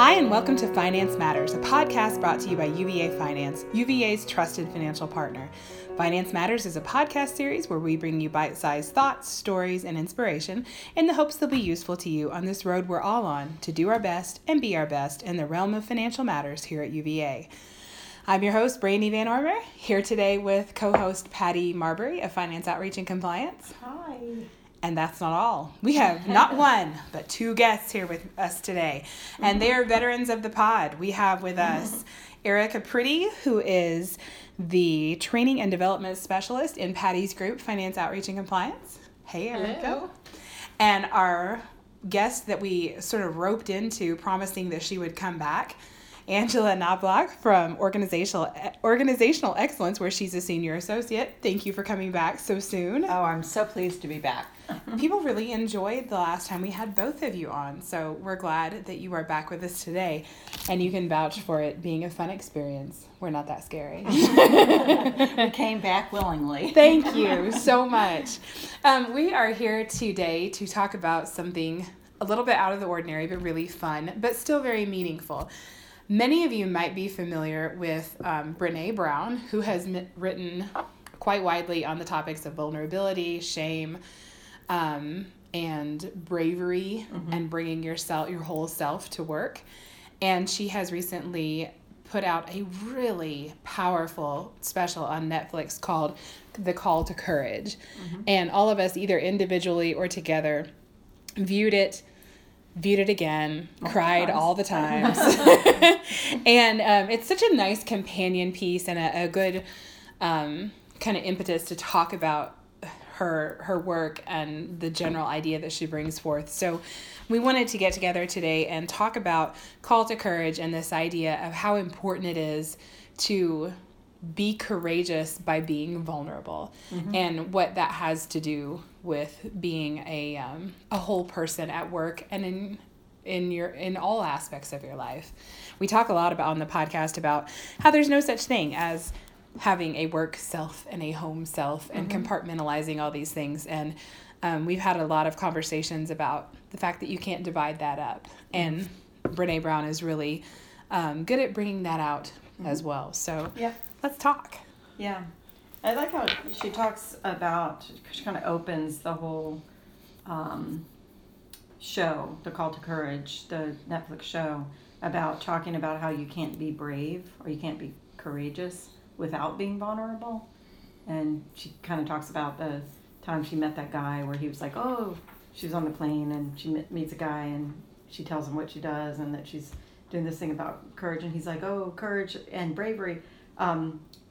Hi, and welcome to Finance Matters, a podcast brought to you by UVA Finance, UVA's trusted financial partner. Finance Matters is a podcast series where we bring you bite-sized thoughts, stories, and inspiration in the hopes they'll be useful to you on this road we're all on to do our best and be our best in the realm of financial matters here at UVA. I'm your host, Brandy Van Ormer, here today with co-host Patty Marbury of Finance Outreach and Compliance. Hi. And that's not all. We have not one, but two guests here with us today. And they are veterans of the pod. We have with us Erica Pretty, who is the training and development specialist in Patty's group, Finance Outreach and Compliance. Hey, Erica. Hello. And our guest that we sort of roped into promising that she would come back, Angela Knobloch from Organizational Excellence, where she's a senior associate. Thank you for coming back so soon. Oh, I'm so pleased to be back. People really enjoyed the last time we had both of you on, so we're glad that you are back with us today, and you can vouch for it being a fun experience. We're not that scary. We came back willingly. Thank you so much. We are here today to talk about something a little bit out of the ordinary, but really fun, but still very meaningful. Many of you might be familiar with Brené Brown, who has written quite widely on the topics of vulnerability, shame, and bravery, and bringing your whole self to work. And she has recently put out a really powerful special on Netflix called The Call to Courage. And all of us, either individually or together, viewed it again, cried all the times. And it's such a nice companion piece and a good kind of impetus to talk about her work and the general idea that she brings forth. So we wanted to get together today and talk about Call to Courage and this idea of how important it is to be courageous by being vulnerable, and what that has to do with being a whole person at work and in all aspects of your life. We talk a lot about on the podcast about how there's no such thing as having a work self and a home self and compartmentalizing all these things. And we've had a lot of conversations about the fact that you can't divide that up. And Brené Brown is really good at bringing that out as well. So yeah. Let's talk. Yeah. I like how she talks about, she kind of opens the whole show, The Call to Courage, the Netflix show, about talking about how you can't be brave or you can't be courageous without being vulnerable. And she kind of talks about the time she met that guy where he was like, oh, she was on the plane and she meets a guy and she tells him what she does and that she's doing this thing about courage. And he's like, oh, courage and bravery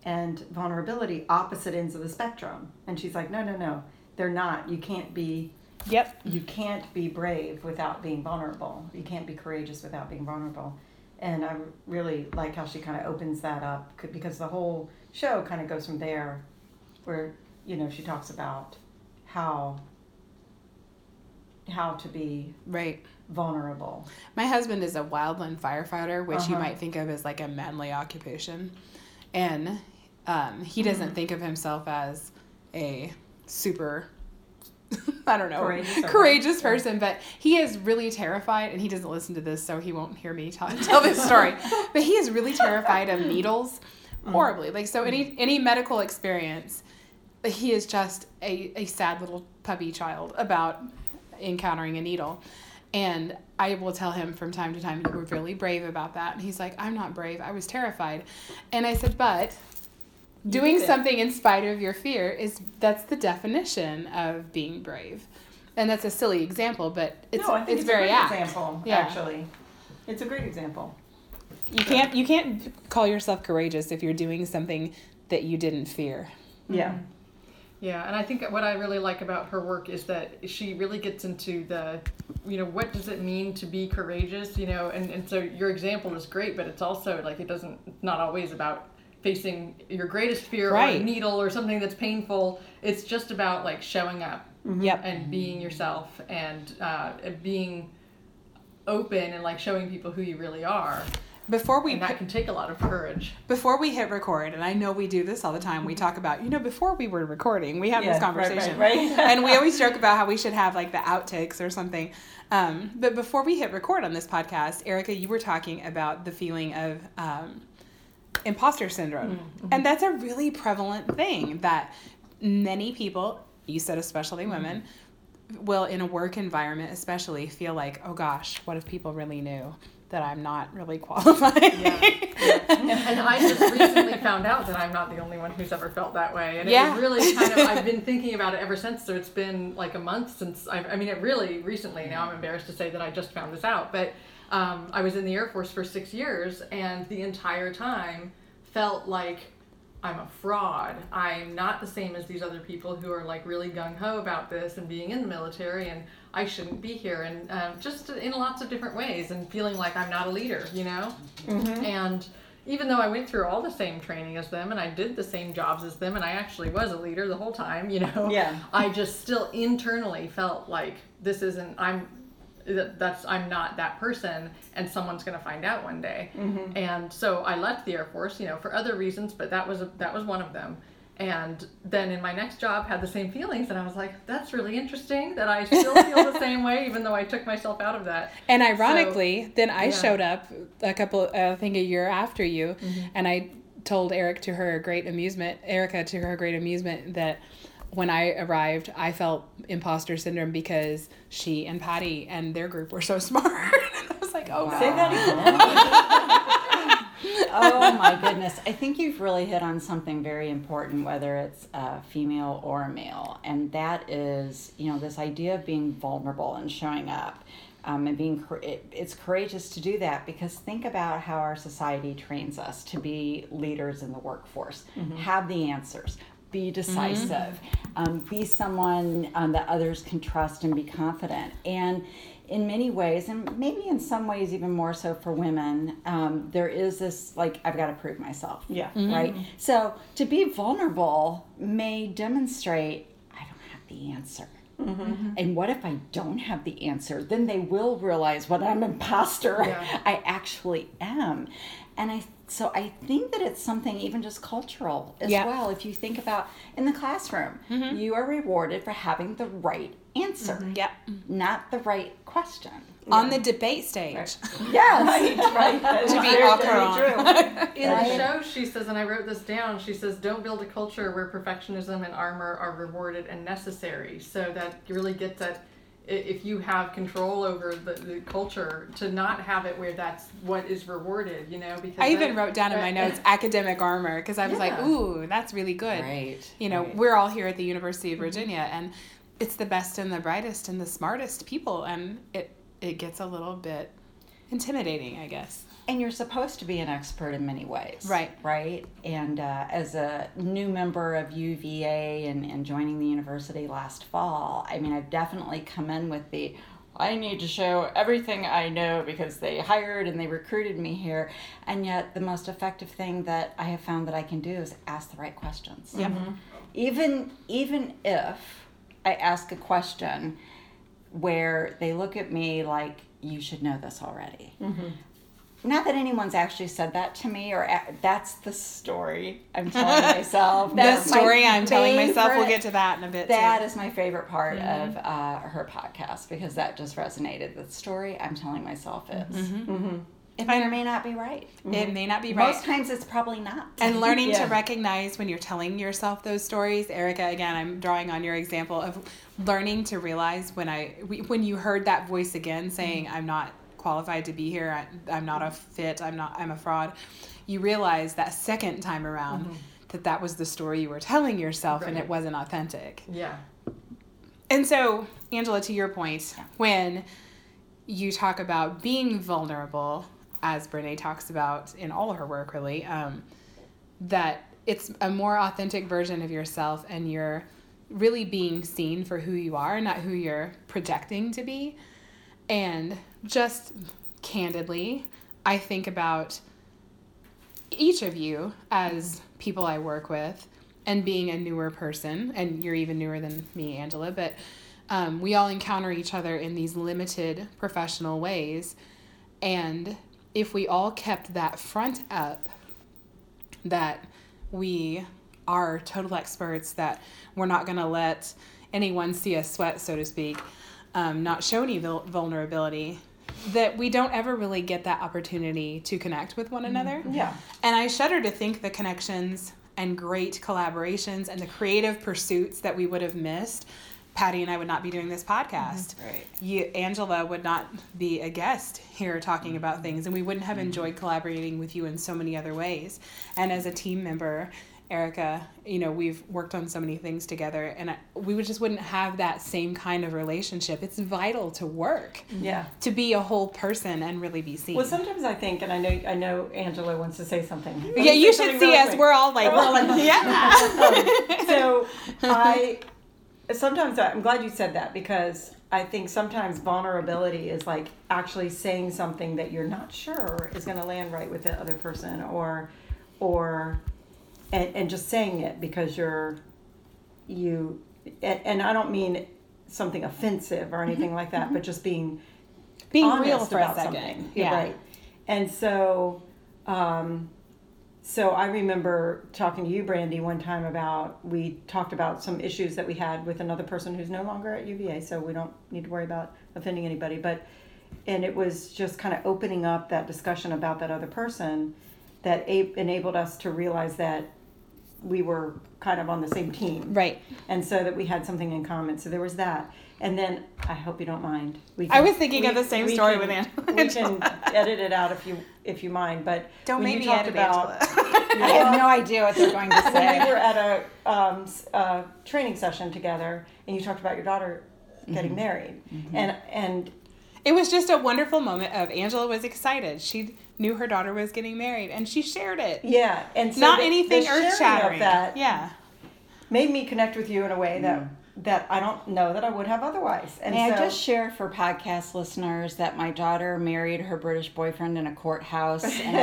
and vulnerability, opposite ends of the spectrum. And she's like, no, they're not. You can't be brave without being vulnerable. You can't be courageous without being vulnerable. And I really like how she kind of opens that up, because the whole show kind of goes from there, where, you know, she talks about how to be right vulnerable. My husband is a wildland firefighter, which you might think of as like a manly occupation. And he doesn't think of himself as a super, courageous person, but he is really terrified, and he doesn't listen to this, so he won't hear me tell this story, but he is really terrified of needles, horribly. Like, so any medical experience, he is just a sad little puppy child about encountering a needle. And I will tell him from time to time, you were really brave about that. And he's like, I'm not brave. I was terrified. And I said, but doing something in spite of your fear, that's the definition of being brave. And that's a silly example, but it's very apt. It's a great example. You can't call yourself courageous if you're doing something that you didn't fear. Yeah. Yeah, and I think what I really like about her work is that she really gets into the, you know, what does it mean to be courageous, you know, and so your example is great, but it's also like it's not always about facing your greatest fear or a needle or something that's painful. It's just about like showing up and being yourself and being open and like showing people who you really are. Before we that can take a lot of courage. Before we hit record, and I know we do this all the time, we talk about, before we were recording, we have this conversation. Right. And we always joke about how we should have like the outtakes or something. But before we hit record on this podcast, Erica, you were talking about the feeling of imposter syndrome. Mm-hmm. And that's a really prevalent thing that many people, you said especially women, will in a work environment especially feel like, oh gosh, what if people really knew that I'm not really qualified? And I just recently found out that I'm not the only one who's ever felt that way. And it was really kind of, I've been thinking about it ever since. So it's been like a month since, it really recently, now I'm embarrassed to say that I just found this out. But I was in the Air Force for 6 years and the entire time felt like I'm a fraud. I'm not the same as these other people who are like really gung-ho about this and being in the military, and I shouldn't be here, and just in lots of different ways, and feeling like I'm not a leader, Mm-hmm. And even though I went through all the same training as them and I did the same jobs as them and I actually was a leader the whole time, I just still internally felt like this isn't, I'm not that person, and someone's going to find out one day. Mm-hmm. And so I left the Air Force, for other reasons, but that was one of them. And then in my next job had the same feelings, and I was like, that's really interesting that I still feel the same way, even though I took myself out of that. And ironically, then I showed up a year after you, mm-hmm. and I told Erica to her great amusement that when I arrived, I felt imposter syndrome because she and Patty and their group were so smart. And I was like, oh, wow. Say that again. Oh, my goodness. I think you've really hit on something very important, whether it's female or male. And that is, this idea of being vulnerable and showing up. And it's courageous to do that, because think about how our society trains us to be leaders in the workforce, mm-hmm. have the answers. Be decisive, mm-hmm. Be someone that others can trust and be confident. And in many ways, and maybe in some ways even more so for women, there is this, like, I've got to prove myself, mm-hmm. right? So to be vulnerable may demonstrate, I don't have the answer. Mm-hmm. And what if I don't have the answer? Then they will realize what an imposter I actually am. And I think that it's something even just cultural as well. If you think about in the classroom, mm-hmm. you are rewarded for having the right answer, mm-hmm. Not the right question. On the debate stage. Right. Yes. Right. To be awkward. In the show, she says, and I wrote this down, she says, don't build a culture where perfectionism and armor are rewarded and necessary. So that you really get that if you have control over the culture, to not have it where that's what is rewarded, because I even wrote down in my notes, academic armor, because I was like, ooh, that's really good. Right. We're all here at the University of Virginia, and it's the best and the brightest and the smartest people, and it gets a little bit intimidating, I guess. And you're supposed to be an expert in many ways. Right. Right? And as a new member of UVA and joining the university last fall, I've definitely come in with the, I need to show everything I know because they hired and they recruited me here. And yet the most effective thing that I have found that I can do is ask the right questions. Yep. Mm-hmm. Even if I ask a question where they look at me like, you should know this already. Mm-hmm. Not that anyone's actually said that to me, or that's the story I'm telling myself. We'll get to that in a bit. That is my favorite part mm-hmm. of her podcast, because that just resonated. The story I'm telling myself is. Mm-hmm. Mm-hmm. It may not be right. Mm-hmm. It may not be right. Most times it's probably not. And learning to recognize when you're telling yourself those stories. Erica, again, I'm drawing on your example of learning to realize when you heard that voice again saying, mm-hmm. I'm not qualified to be here, I'm not a fit, I'm a fraud, you realize that second time around mm-hmm. that was the story you were telling yourself, right. And it wasn't authentic. Yeah. And so, Angela, to your point, when you talk about being vulnerable, as Brené talks about in all her work really, that it's a more authentic version of yourself, and you're really being seen for who you are, not who you're projecting to be. And just candidly, I think about each of you as people I work with, and being a newer person, and you're even newer than me, Angela, but we all encounter each other in these limited professional ways, and if we all kept that front up, that we are total experts, that we're not going to let anyone see us sweat, so to speak, not show any vulnerability, that we don't ever really get that opportunity to connect with one another. Yeah. And I shudder to think the connections and great collaborations and the creative pursuits that we would have missed. Patty and I would not be doing this podcast. Right. Angela would not be a guest here talking about things, and we wouldn't have enjoyed collaborating with you in so many other ways. And as a team member, Erica, we've worked on so many things together, and we just wouldn't have that same kind of relationship. It's vital to work, to be a whole person and really be seen. Well, sometimes I think, and I know Angela wants to say something. Yeah, you should see us. We're all like, Sometimes I'm glad you said that, because I think sometimes vulnerability is like actually saying something that you're not sure is going to land right with the other person, and just saying it because and I don't mean something offensive or anything like that, but just being real for a second. Yeah. Right. And so, I remember talking to you, Brandy, one time we talked about some issues that we had with another person who's no longer at UVA, so we don't need to worry about offending anybody, and it was just kind of opening up that discussion about that other person that enabled us to realize that we were kind of on the same team. Right. And so that we had something in common. So there was that. And then, I hope you don't mind. I was thinking of the same story with Angela. We can edit it out if you mind. But don't make me edit Angela. I have no idea what they're going to say. We were at a training session together, and you talked about your daughter getting married. Mm-hmm. And it was just a wonderful moment of Angela was excited. She knew her daughter was getting married, and she shared it. Yeah. And so not anything earth-shattering. That made me connect with you in a way that I don't know that I would have otherwise. And may I just share for podcast listeners that my daughter married her British boyfriend in a courthouse, and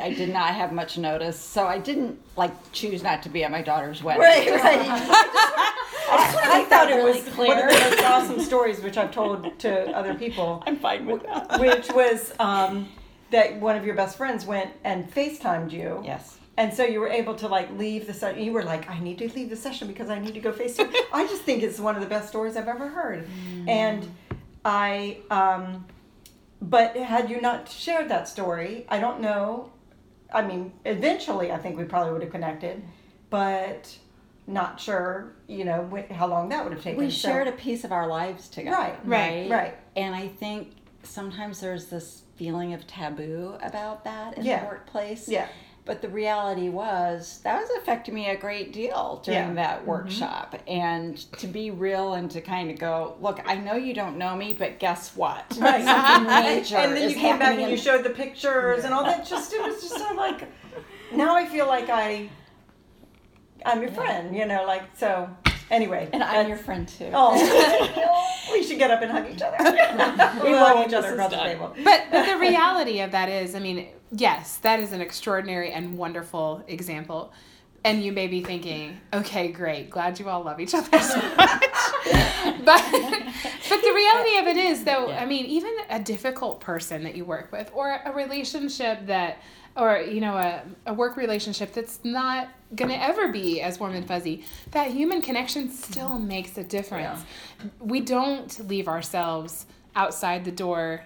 I did not have much notice, so I didn't choose not to be at my daughter's wedding. Right. I thought it was clear. One of the most awesome stories, which I've told to other people. I'm fine with that. Which was that one of your best friends went and FaceTimed you. Yes. And so you were able to leave the session. You were like, I need to leave the session because I need to go FaceTime. I just think it's one of the best stories I've ever heard. Mm. And but had you not shared that story, I don't know. I mean, eventually I think we probably would have connected, but not sure, how long that would have taken. We shared a piece of our lives together. Right. And I think sometimes there's this feeling of taboo about that in the workplace. Yeah. But the reality was, that was affecting me a great deal during that workshop. And to be real and to kind of go, look, I know you don't know me, but guess what? Right. Something major and then you came back and you showed the pictures and all that. It was just so now I feel like I'm your friend, so anyway. And I'm your friend too. Oh, we should get up and hug each other. We love each other across the table. But the reality of that is, yes, that is an extraordinary and wonderful example. And you may be thinking, okay, great, glad you all love each other so much. But the reality of it is, though, even a difficult person that you work with, or a relationship that, or, a work relationship that's not going to ever be as warm and fuzzy, that human connection still makes a difference. Yeah. We don't leave ourselves outside the door,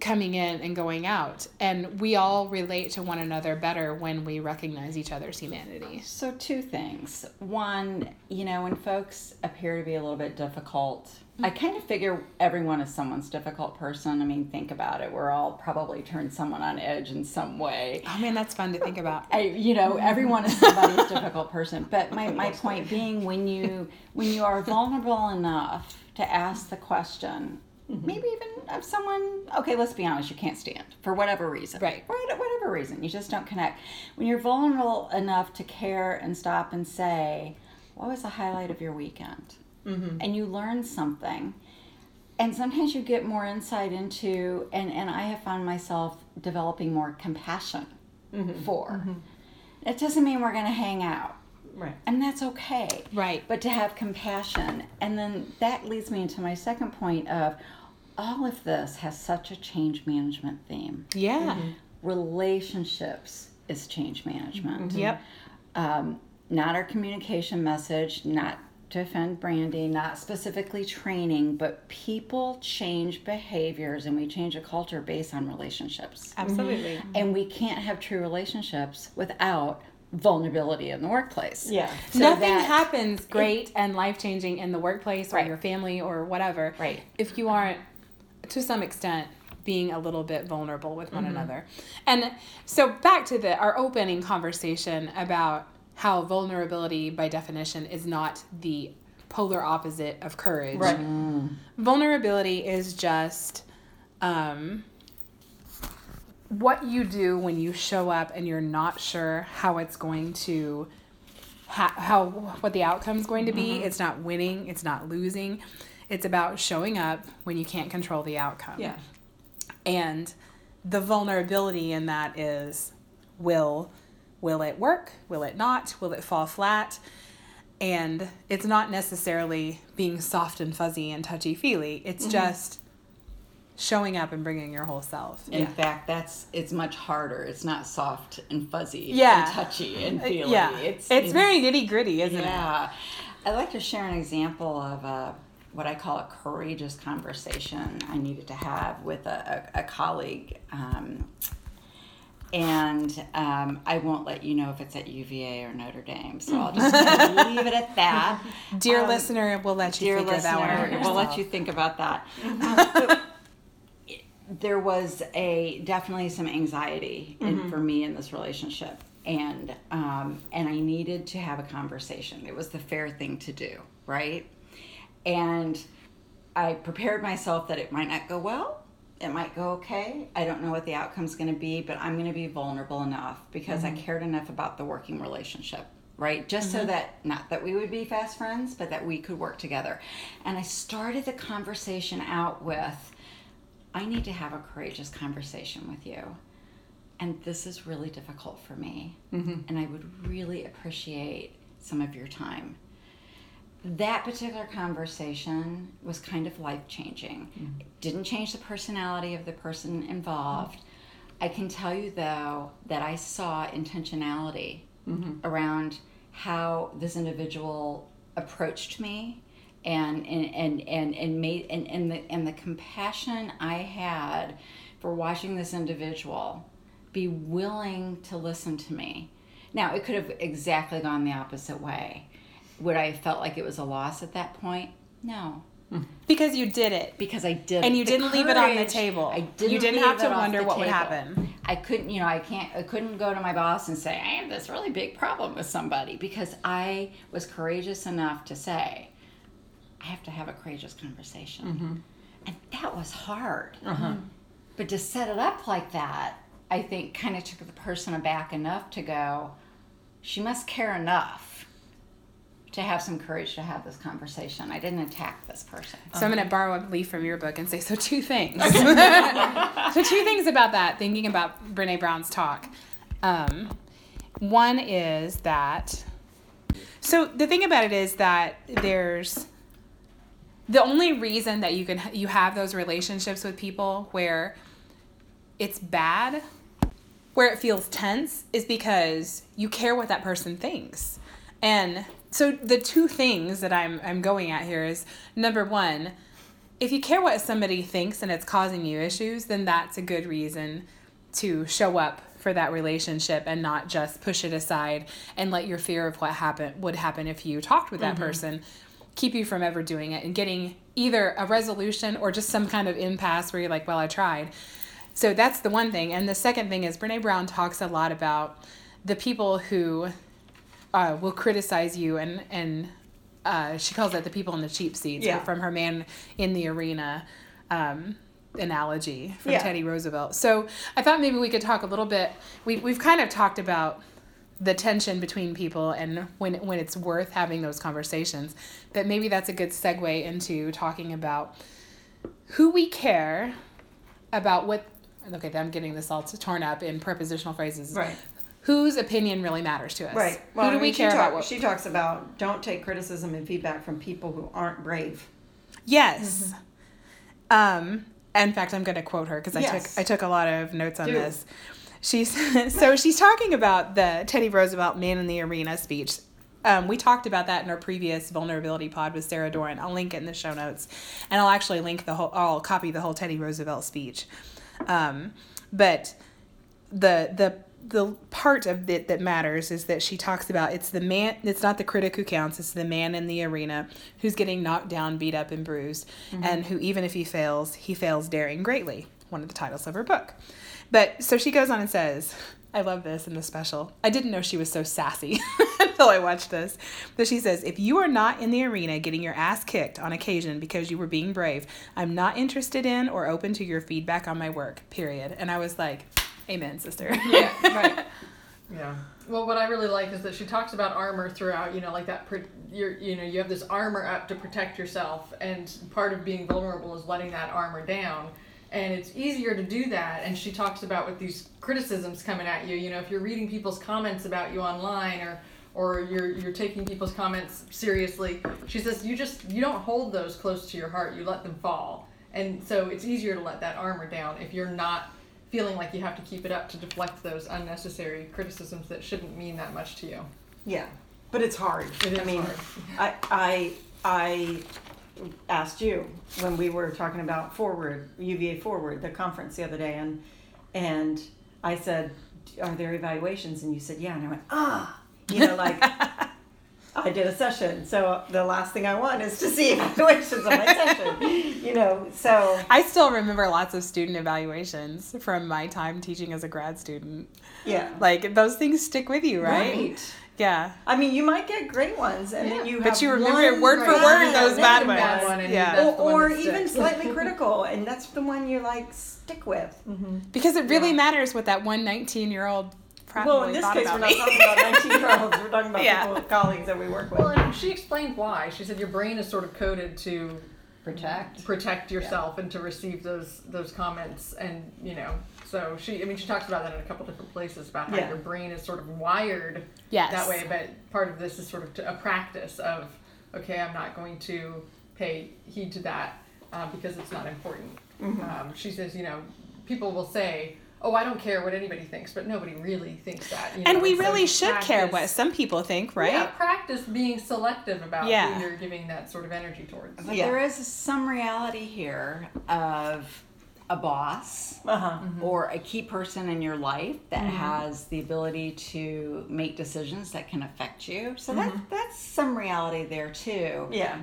coming in and going out. And we all relate to one another better when we recognize each other's humanity. So two things. One, when folks appear to be a little bit difficult, I kind of figure everyone is someone's difficult person. Think about it. We're all probably turned someone on edge in some way. Oh, man, that's fun to think about. Everyone is somebody's difficult person. But my point being, when you are vulnerable enough to ask the question, maybe even of someone, okay, let's be honest, you can't stand for whatever reason. Right. Whatever reason, you just don't connect. When you're vulnerable enough to care and stop and say, what was the highlight of your weekend? Mm-hmm. And you learn something. And sometimes you get more insight into, and I have found myself developing more compassion for. Mm-hmm. It doesn't mean we're going to hang out. Right. And that's okay. Right. But to have compassion. And then that leads me into my second point of, all of this has such a change management theme. Yeah. Mm-hmm. Relationships is change management. Mm-hmm. Yep. Not our communication message, not to offend Brandy, not specifically training, but people change behaviors and we change a culture based on relationships. Absolutely. Mm-hmm. And we can't have true relationships without vulnerability in the workplace. Yeah. So nothing happens great and life-changing in the workplace or your family or whatever if you aren't, to some extent, being a little bit vulnerable with one another. And so back to our opening conversation about how vulnerability, by definition, is not the polar opposite of courage. Right. Mm. Vulnerability is just what you do when you show up and you're not sure how it's going to, what the outcome's going to be. Mm-hmm. It's not winning. It's not losing. It's about showing up when you can't control the outcome. Yeah. And the vulnerability in that is Will it work? Will it not? Will it fall flat? And it's not necessarily being soft and fuzzy and touchy-feely. It's just showing up and bringing your whole self. In fact, it's much harder. It's not soft and fuzzy and touchy and feely. Yeah. It's very nitty-gritty, isn't it? Yeah. I'd like to share an example of what I call a courageous conversation I needed to have with a colleague. And I won't let you know if it's at UVA or Notre Dame, so I'll just leave it at that. Dear listener, we'll let you figure that out. We'll let you think about that. There was definitely some anxiety for me in this relationship, and I needed to have a conversation. It was the fair thing to do, right? And I prepared myself that it might not go well. It might go okay. I don't know what the outcome's going to be, but I'm going to be vulnerable enough because I cared enough about the working relationship, right? Just so that, not that we would be fast friends, but that we could work together. And I started the conversation out with, I need to have a courageous conversation with you. And this is really difficult for me. Mm-hmm. And I would really appreciate some of your time. That particular conversation was kind of life-changing. Mm-hmm. It didn't change the personality of the person involved. I can tell you, though, that I saw intentionality around how this individual approached me and made and the compassion I had for watching this individual be willing to listen to me. Now, it could have exactly gone the opposite way. Would I have felt like it was a loss at that point? No. Because you did it. Because I did it. And you didn't leave it on the table. I didn't. You didn't have to wonder what would happen. I couldn't, I couldn't go to my boss and say, I have this really big problem with somebody, because I was courageous enough to say, I have to have a courageous conversation. Mm-hmm. And that was hard. Mm-hmm. But to set it up like that, I think kind of took the person aback enough to go, she must care enough to have some courage to have this conversation. I didn't attack this person. So I'm going to borrow a leaf from your book and say, so two things. So two things about that, thinking about Brené Brown's talk. One is that, so the thing about it is that there's, the only reason that you have those relationships with people where it's bad, where it feels tense, is because you care what that person thinks. And so the two things that I'm going at here is, number one, if you care what somebody thinks and it's causing you issues, then that's a good reason to show up for that relationship and not just push it aside and let your fear of what would happen if you talked with that person keep you from ever doing it and getting either a resolution or just some kind of impasse where you're like, well, I tried. So that's the one thing. And the second thing is, Brené Brown talks a lot about the people who will criticize you, and she calls it the people in the cheap seats, from her man in the arena analogy from Teddy Roosevelt. So I thought maybe we could talk a little bit. We've kind of talked about the tension between people and when it's worth having those conversations, but maybe that's a good segue into talking about who we care about what. Okay, I'm getting this all torn up in prepositional phrases. Right. Whose opinion really matters to us. Right. Well, Who do we care about? She talks about don't take criticism and feedback from people who aren't brave. Yes. In fact, I'm going to quote her because I took a lot of notes on this. She's talking about the Teddy Roosevelt Man in the Arena speech. We talked about that in our previous vulnerability pod with Sarah Doran. I'll link it in the show notes, and I'll actually link I'll copy the whole Teddy Roosevelt speech. But the part of it that matters is that she talks about it's the man, it's not the critic who counts, it's the man in the arena who's getting knocked down, beat up, and bruised, mm-hmm. and who, even if he fails daring greatly, one of the titles of her book. But so she goes on and says, I love this in the special. I didn't know she was so sassy until I watched this. But she says, if you are not in the arena getting your ass kicked on occasion because you were being brave, I'm not interested in or open to your feedback on my work, period. And I was like, amen, sister. Yeah, right. Yeah. Well, what I really like is that she talks about armor throughout, you know, like that, you have this armor up to protect yourself. And part of being vulnerable is letting that armor down. And it's easier to do that. And she talks about with these criticisms coming at you, you know, if you're reading people's comments about you online or you're taking people's comments seriously, she says, you don't hold those close to your heart. You let them fall. And so it's easier to let that armor down if you're not feeling like you have to keep it up to deflect those unnecessary criticisms that shouldn't mean that much to you. Yeah. But it's hard. It is hard. I asked you when we were talking about UVA Forward, the conference the other day, and I said, are there evaluations? And you said, yeah. And I went, I did a session, so the last thing I want is to see evaluations on my session, you know, so. I still remember lots of student evaluations from my time teaching as a grad student. Yeah. Like, those things stick with you, right? Yeah. I mean, you might get great ones, and then you have But you remember it word for word, those bad ones. Yeah. Or even slightly critical, and that's the one you, like, stick with. Mm-hmm. Because it really matters what that one 19-year-old Well, in this case, we're not talking about 19-year-olds. We're talking about people, colleagues that we work with. Well, and she explained why. She said your brain is sort of coded to protect yourself and to receive those comments. And, you know, so she talks about that in a couple different places about how your brain is sort of wired that way. But part of this is sort of a practice of, okay, I'm not going to pay heed to that because it's not important. Mm-hmm. She says, you know, people will say, oh, I don't care what anybody thinks, but nobody really thinks that. You know? And we really should care what some people think, right? Yeah, practice being selective about who you're giving that sort of energy towards. But there is some reality here of a boss or a key person in your life that has the ability to make decisions that can affect you. So that's some reality there, too. Yeah.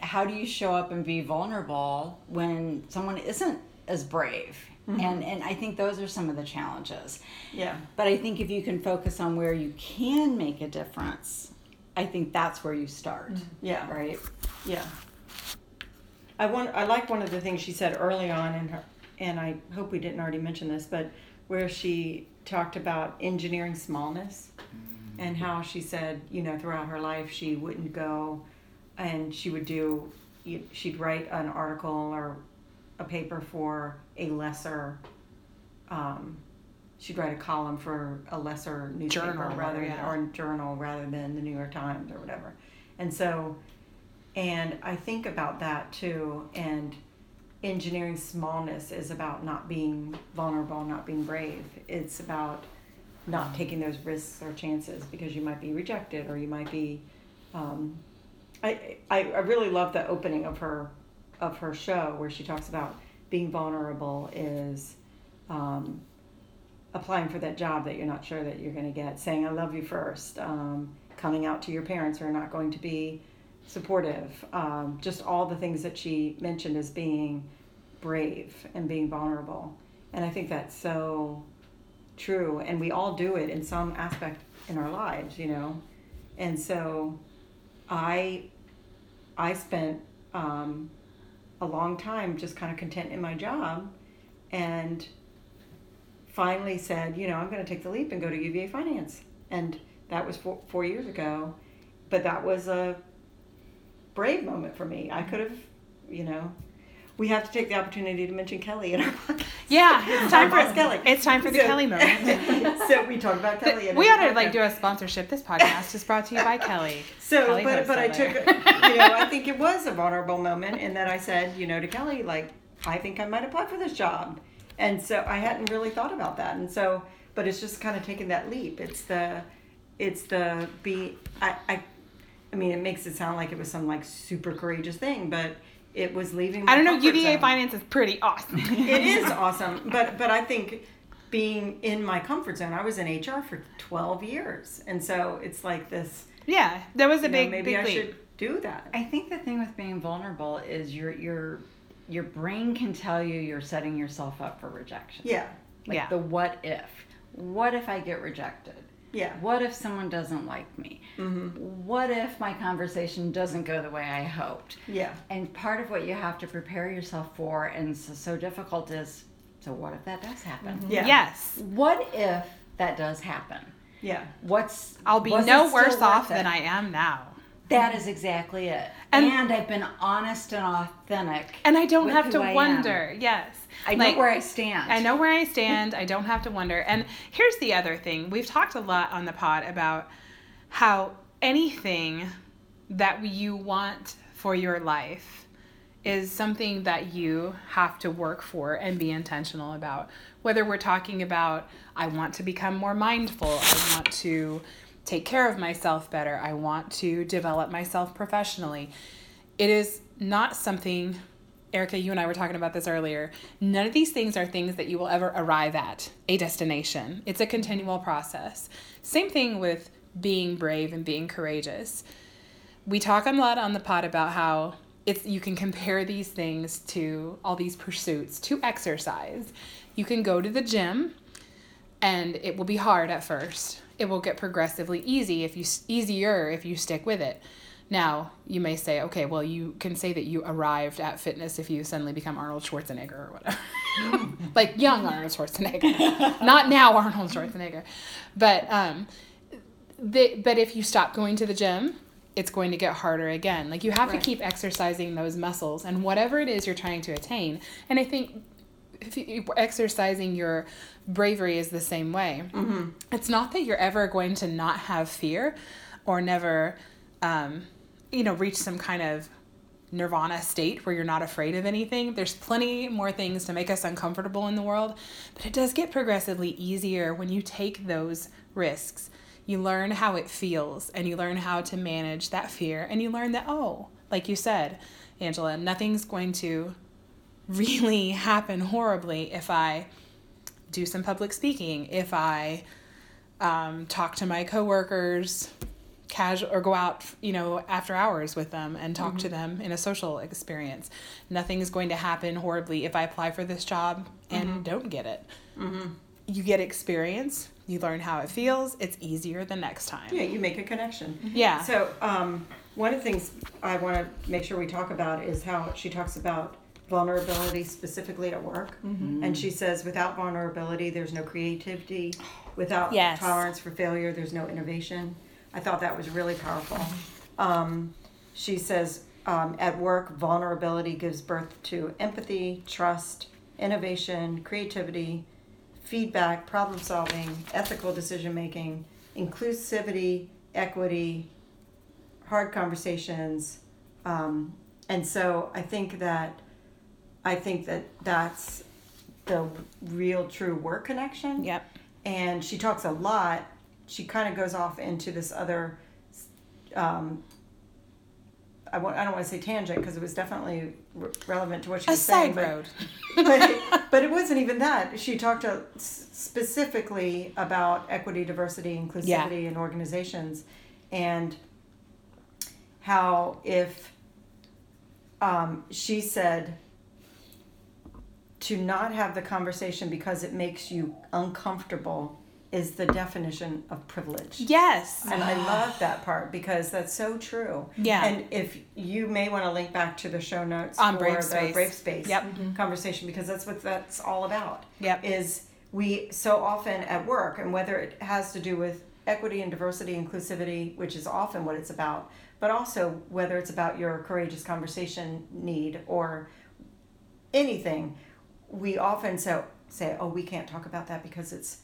How do you show up and be vulnerable when someone isn't as brave? Mm-hmm. And I think those are some of the challenges. Yeah. But I think if you can focus on where you can make a difference, I think that's where you start. Mm-hmm. Yeah. Right? Yeah. I like one of the things she said early on in her, and I hope we didn't already mention this, but where she talked about engineering smallness and how she said, you know, throughout her life she wouldn't go and she'd write an article or a paper for a lesser, she'd write a column for a lesser newspaper journal rather than the New York Times or whatever. And so, and I think about that too, and engineering smallness is about not being vulnerable, not being brave. It's about not taking those risks or chances because you might be rejected or you might be, I really love the opening of her show where she talks about being vulnerable is applying for that job that you're not sure that you're going to get, saying I love you first, coming out to your parents who are not going to be supportive, just all the things that she mentioned as being brave and being vulnerable. And I think that's so true, and we all do it in some aspect in our lives, you know. And so I spent a long time just kind of content in my job, and finally said, you know, I'm going to take the leap and go to UVA Finance. And that was four years ago, but that was a brave moment for me. I could have, you know, we have to take the opportunity to mention Kelly in our podcast. Yeah, it's time for Kelly. It's time for the Kelly moment. So we talked about Kelly. We ought to do a sponsorship. This podcast is brought to you by Kelly. So, Kelly, but I took, you know, I think it was a vulnerable moment in that I said, you know, to Kelly, like, I think I might apply for this job. And so I hadn't really thought about that. And so, but it's just kind of taking that leap. I mean, it makes it sound like it was some like super courageous thing, but it was leaving my comfort zone. UVA Finance is pretty awesome. It is awesome. But I think being in my comfort zone, I was in HR for 12 years. And so it's like this. Yeah, that was a big, big leap. Maybe I should do that. I think the thing with being vulnerable is your brain can tell you you're setting yourself up for rejection. Yeah. The what if. What if I get rejected? Yeah. What if someone doesn't like me? Mm-hmm. What if my conversation doesn't go the way I hoped? Yeah. And part of what you have to prepare yourself for, and so difficult, is, so what if that does happen? Mm-hmm. Yeah. Yes. What if that does happen? Yeah. I'll be no worse off than I am now. That is exactly it. And I've been honest and authentic. And I don't have to wonder. Yes. I know where I stand. I know where I stand. I don't have to wonder. And here's the other thing. We've talked a lot on the pod about how anything that you want for your life is something that you have to work for and be intentional about. Whether we're talking about, I want to become more mindful, I want to take care of myself better, I want to develop myself professionally. It is not something, Erica, you and I were talking about this earlier, none of these things are things that you will ever arrive at a destination. It's a continual process. Same thing with being brave and being courageous. We talk a lot on the pod about how you can compare these things to all these pursuits, to exercise. You can go to the gym and it will be hard at first. It will get progressively easier if you stick with it. Now, you may say, okay, well, you can say that you arrived at fitness if you suddenly become Arnold Schwarzenegger or whatever. Like young Arnold Schwarzenegger. Not now Arnold Schwarzenegger. But but if you stop going to the gym, it's going to get harder again. Like you have to keep exercising those muscles and whatever it is you're trying to attain. And I think exercising your bravery is the same way. Mm-hmm. It's not that you're ever going to not have fear or never... reach some kind of nirvana state where you're not afraid of anything. There's plenty more things to make us uncomfortable in the world, but it does get progressively easier when you take those risks. You learn how it feels and you learn how to manage that fear and you learn that, like you said, Angela, nothing's going to really happen horribly if I do some public speaking, if I talk to my coworkers casual or go out, after hours with them and talk mm-hmm. to them in a social experience. Nothing is going to happen horribly if I apply for this job and mm-hmm. don't get it. Mm-hmm. You get experience. You learn how it feels. It's easier the next time. Yeah, you make a connection. Mm-hmm. Yeah. So one of the things I want to make sure we talk about is how she talks about vulnerability specifically at work. Mm-hmm. And she says, without vulnerability, there's no creativity. Without tolerance for failure, there's no innovation. I thought that was really powerful. She says, at work, vulnerability gives birth to empathy, trust, innovation, creativity, feedback, problem solving, ethical decision making, inclusivity, equity, hard conversations. And so I think that that's the real true work connection. Yep. And she talks a lot. She kind of goes off into this other, I don't want to say tangent because it was definitely relevant to what she was saying. A side road. But it wasn't even that. She talked specifically about equity, diversity, inclusivity in organizations and how if she said to not have the conversation because it makes you uncomfortable is the definition of privilege. Yes. And I love that part because that's so true. Yeah. And if you may want to link back to the show notes on the Brave Space conversation because that's what that's all about. Yep. Is we so often at work, and whether it has to do with equity and diversity, inclusivity, which is often what it's about, but also whether it's about your courageous conversation need or anything, we often say, we can't talk about that because it's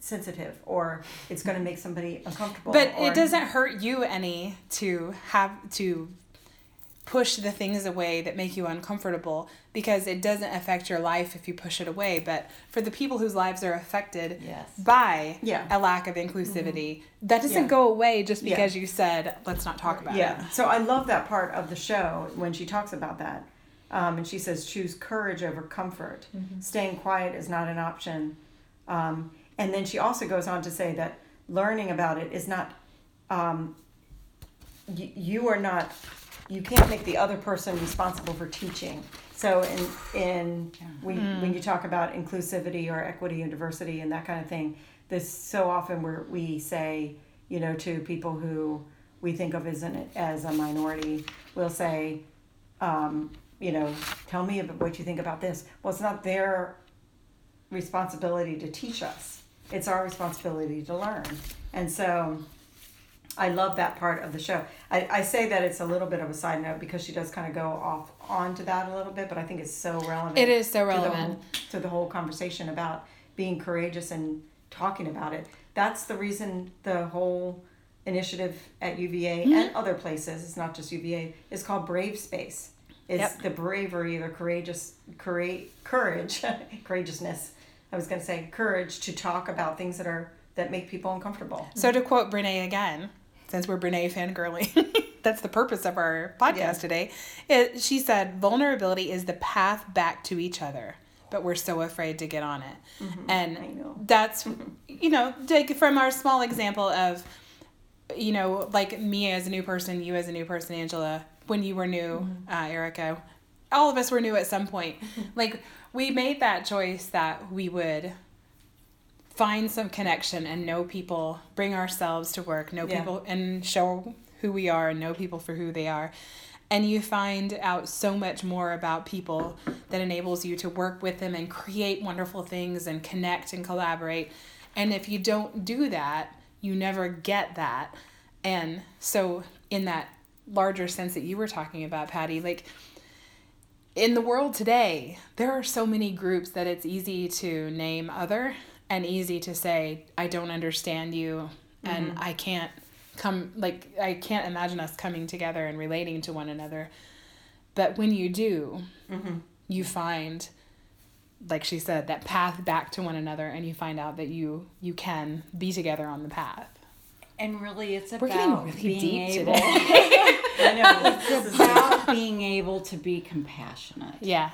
sensitive or it's going to make somebody uncomfortable. But it doesn't hurt you any to have to push the things away that make you uncomfortable, because it doesn't affect your life if you push it away. But for the people whose lives are affected by a lack of inclusivity, that doesn't go away just because you said, let's not talk about it. So I love that part of the show when she talks about that. And she says, choose courage over comfort. Mm-hmm. Staying quiet is not an option. And then she also goes on to say that learning about it is not, you are not, you can't make the other person responsible for teaching. So when you talk about inclusivity or equity and diversity and that kind of thing, this so often we say, you know, to people who we think of as a minority, we'll say, you know, tell me about what you think about this. Well, it's not their responsibility to teach us. It's our responsibility to learn. And so I love that part of the show. I say that it's a little bit of a side note because she does kind of go off onto that a little bit, but I think it's so relevant. It is so relevant. To the whole conversation about being courageous and talking about it. That's the reason the whole initiative at UVA and other places, it's not just UVA, is called Brave Space. It's the bravery or courageousness. I was going to say courage to talk about things that make people uncomfortable. So to quote Brené again, since we're Brené fangirling, that's the purpose of our podcast today. She said, vulnerability is the path back to each other, but we're so afraid to get on it. Mm-hmm. And I know. That's, you know, like from our small example of, you know, like me as a new person, you as a new person, Angela, when you were new, Erica, all of us were new at some point. Like, we made that choice that we would find some connection and know people, bring ourselves to work, know people and show who we are and know people for who they are. And you find out so much more about people that enables you to work with them and create wonderful things and connect and collaborate. And if you don't do that, you never get that. And so in that larger sense that you were talking about, Patty, like in the world today, there are so many groups that it's easy to name other and easy to say, I don't understand you, and I can't imagine us coming together and relating to one another. But when you do, you find, like she said, that path back to one another, and you find out that you can be together on the path. And really, it's about being able to be compassionate. Yeah.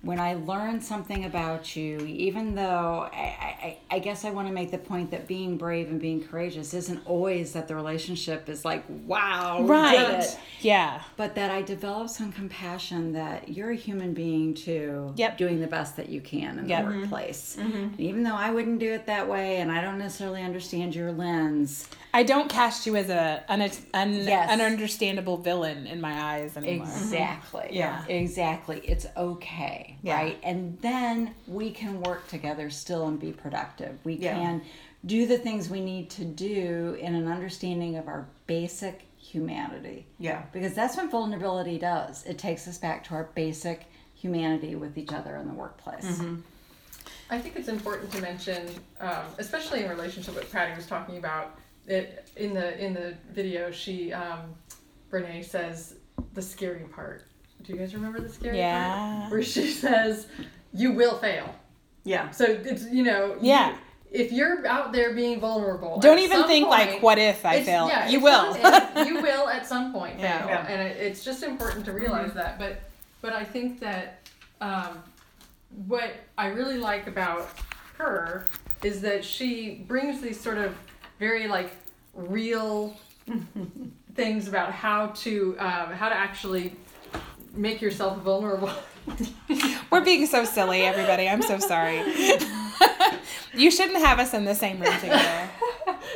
When I learn something about you, even though I guess I want to make the point that being brave and being courageous isn't always that the relationship is like, wow, right? Did it. Yeah. But that I develop some compassion that you're a human being too, doing the best that you can in the workplace. Mm-hmm. And even though I wouldn't do it that way, and I don't necessarily understand your lens, I don't cast you as an understandable villain in my eyes anymore. Exactly. Mm-hmm. Yeah. Exactly. It's okay. Yeah. Right? And then we can work together still and be productive. We can do the things we need to do in an understanding of our basic humanity. Yeah. Because that's what vulnerability does. It takes us back to our basic humanity with each other in the workplace. Mm-hmm. I think it's important to mention, especially in relationship to what Patty was talking about, it, in the video, she, Brené says the scary part. Do you guys remember the scary part? Where she says, you will fail. Yeah. So, it's, you know. Yeah. If you're out there being vulnerable. Don't even think point, like, what if I fail? Yeah, you will. You will at some point fail. Yeah. And it's just important to realize that. But I think that what I really like about her is that she brings these sort of very like real things about how to actually make yourself vulnerable. We're being so silly, everybody. I'm so sorry. You shouldn't have us in the same room together.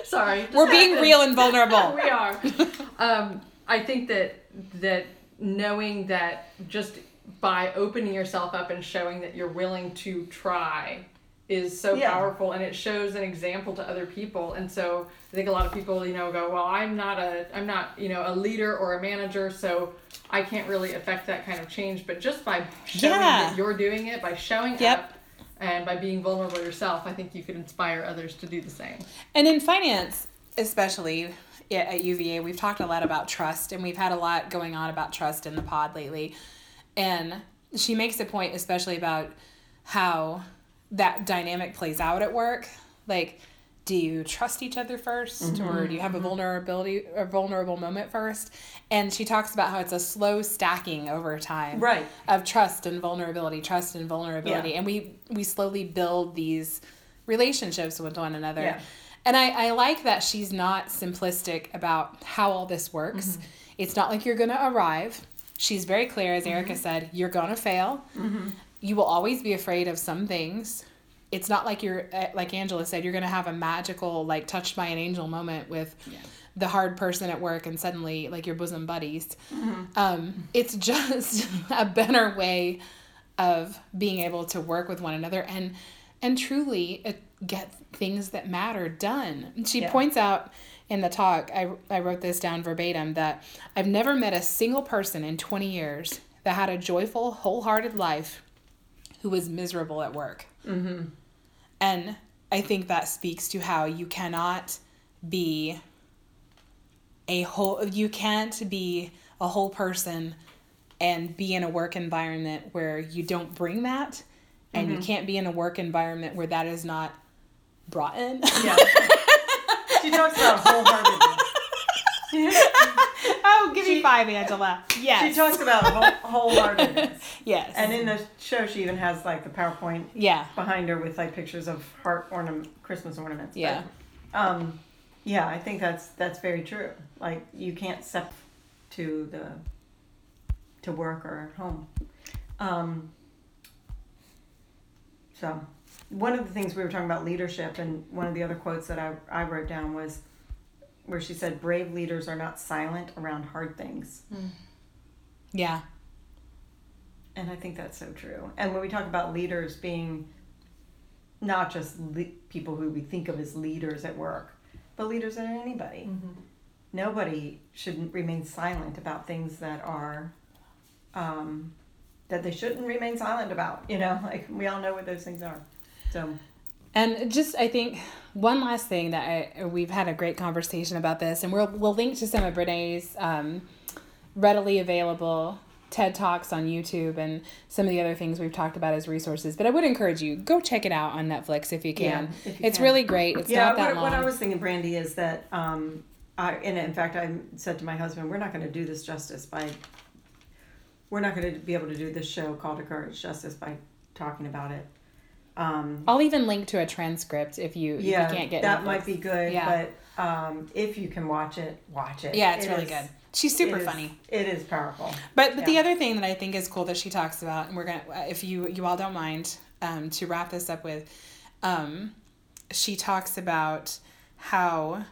Sorry. We're being real and vulnerable. We are. I think that knowing that just by opening yourself up and showing that you're willing to try is so powerful, and it shows an example to other people. And so I think a lot of people, you know, go, well, I'm not, you know, a leader or a manager, so I can't really affect that kind of change. But just by showing that you're doing it, by showing up and by being vulnerable yourself, I think you could inspire others to do the same. And in finance, especially, at UVA, we've talked a lot about trust, and we've had a lot going on about trust in the pod lately. And she makes a point especially about how that dynamic plays out at work. Like, do you trust each other first, mm-hmm. or do you have a vulnerable moment first? And she talks about how it's a slow stacking over time, right, of trust and vulnerability. Yeah. And we slowly build these relationships with one another. Yeah. And I like that she's not simplistic about how all this works. Mm-hmm. It's not like you're going to arrive. She's very clear, as Erica mm-hmm. said, you're going to fail. Mm-hmm. You will always be afraid of some things. It's not like you're, like Angela said, you're going to have a magical, like, touched by an angel moment with yeah. the hard person at work and suddenly, like, your bosom buddies. Mm-hmm. It's just a better way of being able to work with one another and truly get things that matter done. She yeah. points out in the talk, I wrote this down verbatim, that I've never met a single person in 20 years that had a joyful, wholehearted life who was miserable at work. Mm-hmm. And I think that speaks to how you cannot be a whole person and be in a work environment where you don't bring that. And mm-hmm. you can't be in a work environment where that is not brought in. Yeah. She talks about wholeheartedness. Oh, give me five, Angela. Yes. She talks about wholeheartedness. Yes. And in the show, she even has, like, the PowerPoint yeah. behind her with, like, pictures of Christmas ornaments. Yeah. But, yeah, I think that's very true. Like, you can't separate to work or at home. So one of the things we were talking about leadership, and one of the other quotes that I wrote down was where she said, brave leaders are not silent around hard things. Mm. Yeah. And I think that's so true. And when we talk about leaders being not just people who we think of as leaders at work, but leaders in anybody. Mm-hmm. Nobody should remain silent about things that are... that they shouldn't remain silent about, you know, like we all know what those things are. So, and just, I think one last thing that we've had a great conversation about this, and we'll link to some of Brené's readily available TED Talks on YouTube and some of the other things we've talked about as resources, but I would encourage you, go check it out on Netflix if you can. Yeah, if you it's can. Really great. It's yeah, not that long. What I was thinking, Brandy, is that, in fact, I said to my husband, we're not going to do this justice by... We're not going to be able to do this show, Call to Courage, justice by talking about it. I'll even link to a transcript if you can't get that Netflix. Might be good, yeah. But if you can watch it. Yeah, it's really good. She's super funny. It is powerful. But yeah. The other thing that I think is cool that she talks about, and we're going to, if you all don't mind, to wrap this up with, she talks about how...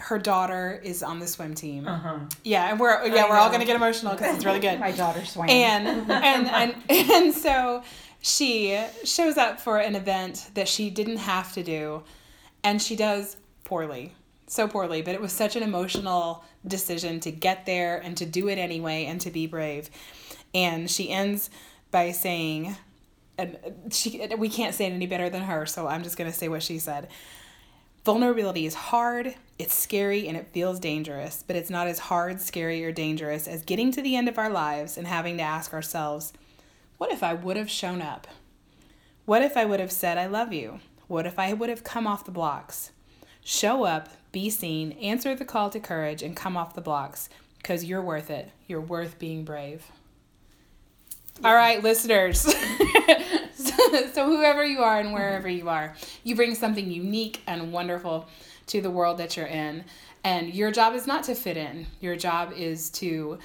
her daughter is on the swim team. Uh-huh. Yeah, and we're all gonna get emotional because it's really good. My daughter swam. And so she shows up for an event that she didn't have to do, and she does so poorly. But it was such an emotional decision to get there and to do it anyway and to be brave. And she ends by saying, and we can't say it any better than her, so I'm just gonna say what she said. Vulnerability is hard, it's scary, and it feels dangerous, but it's not as hard, scary, or dangerous as getting to the end of our lives and having to ask ourselves, what if I would have shown up? What if I would have said, I love you? What if I would have come off the blocks? Show up, be seen, answer the call to courage, and come off the blocks, because you're worth it. You're worth being brave. Yeah. All right, listeners. So whoever you are and wherever you are, you bring something unique and wonderful to the world that you're in. And your job is not to fit in. Your job is to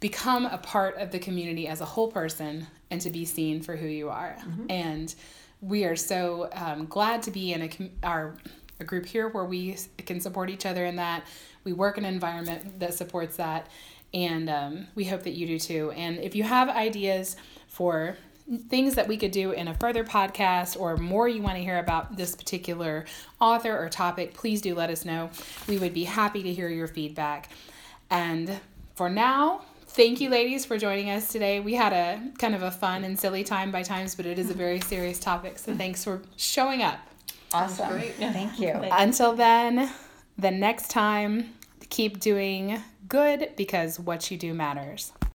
become a part of the community as a whole person and to be seen for who you are. Mm-hmm. And we are so glad to be in a group here where we can support each other in that. We work in an environment that supports that. And we hope that you do too. And if you have ideas for things that we could do in a further podcast or more you want to hear about this particular author or topic, please do let us know. We would be happy to hear your feedback. And for now, thank you, ladies, for joining us today. We had a kind of a fun and silly time by times, but it is a very serious topic. So thanks for showing up. Awesome. Yeah. Thank you. Until then, the next time, keep doing good because what you do matters.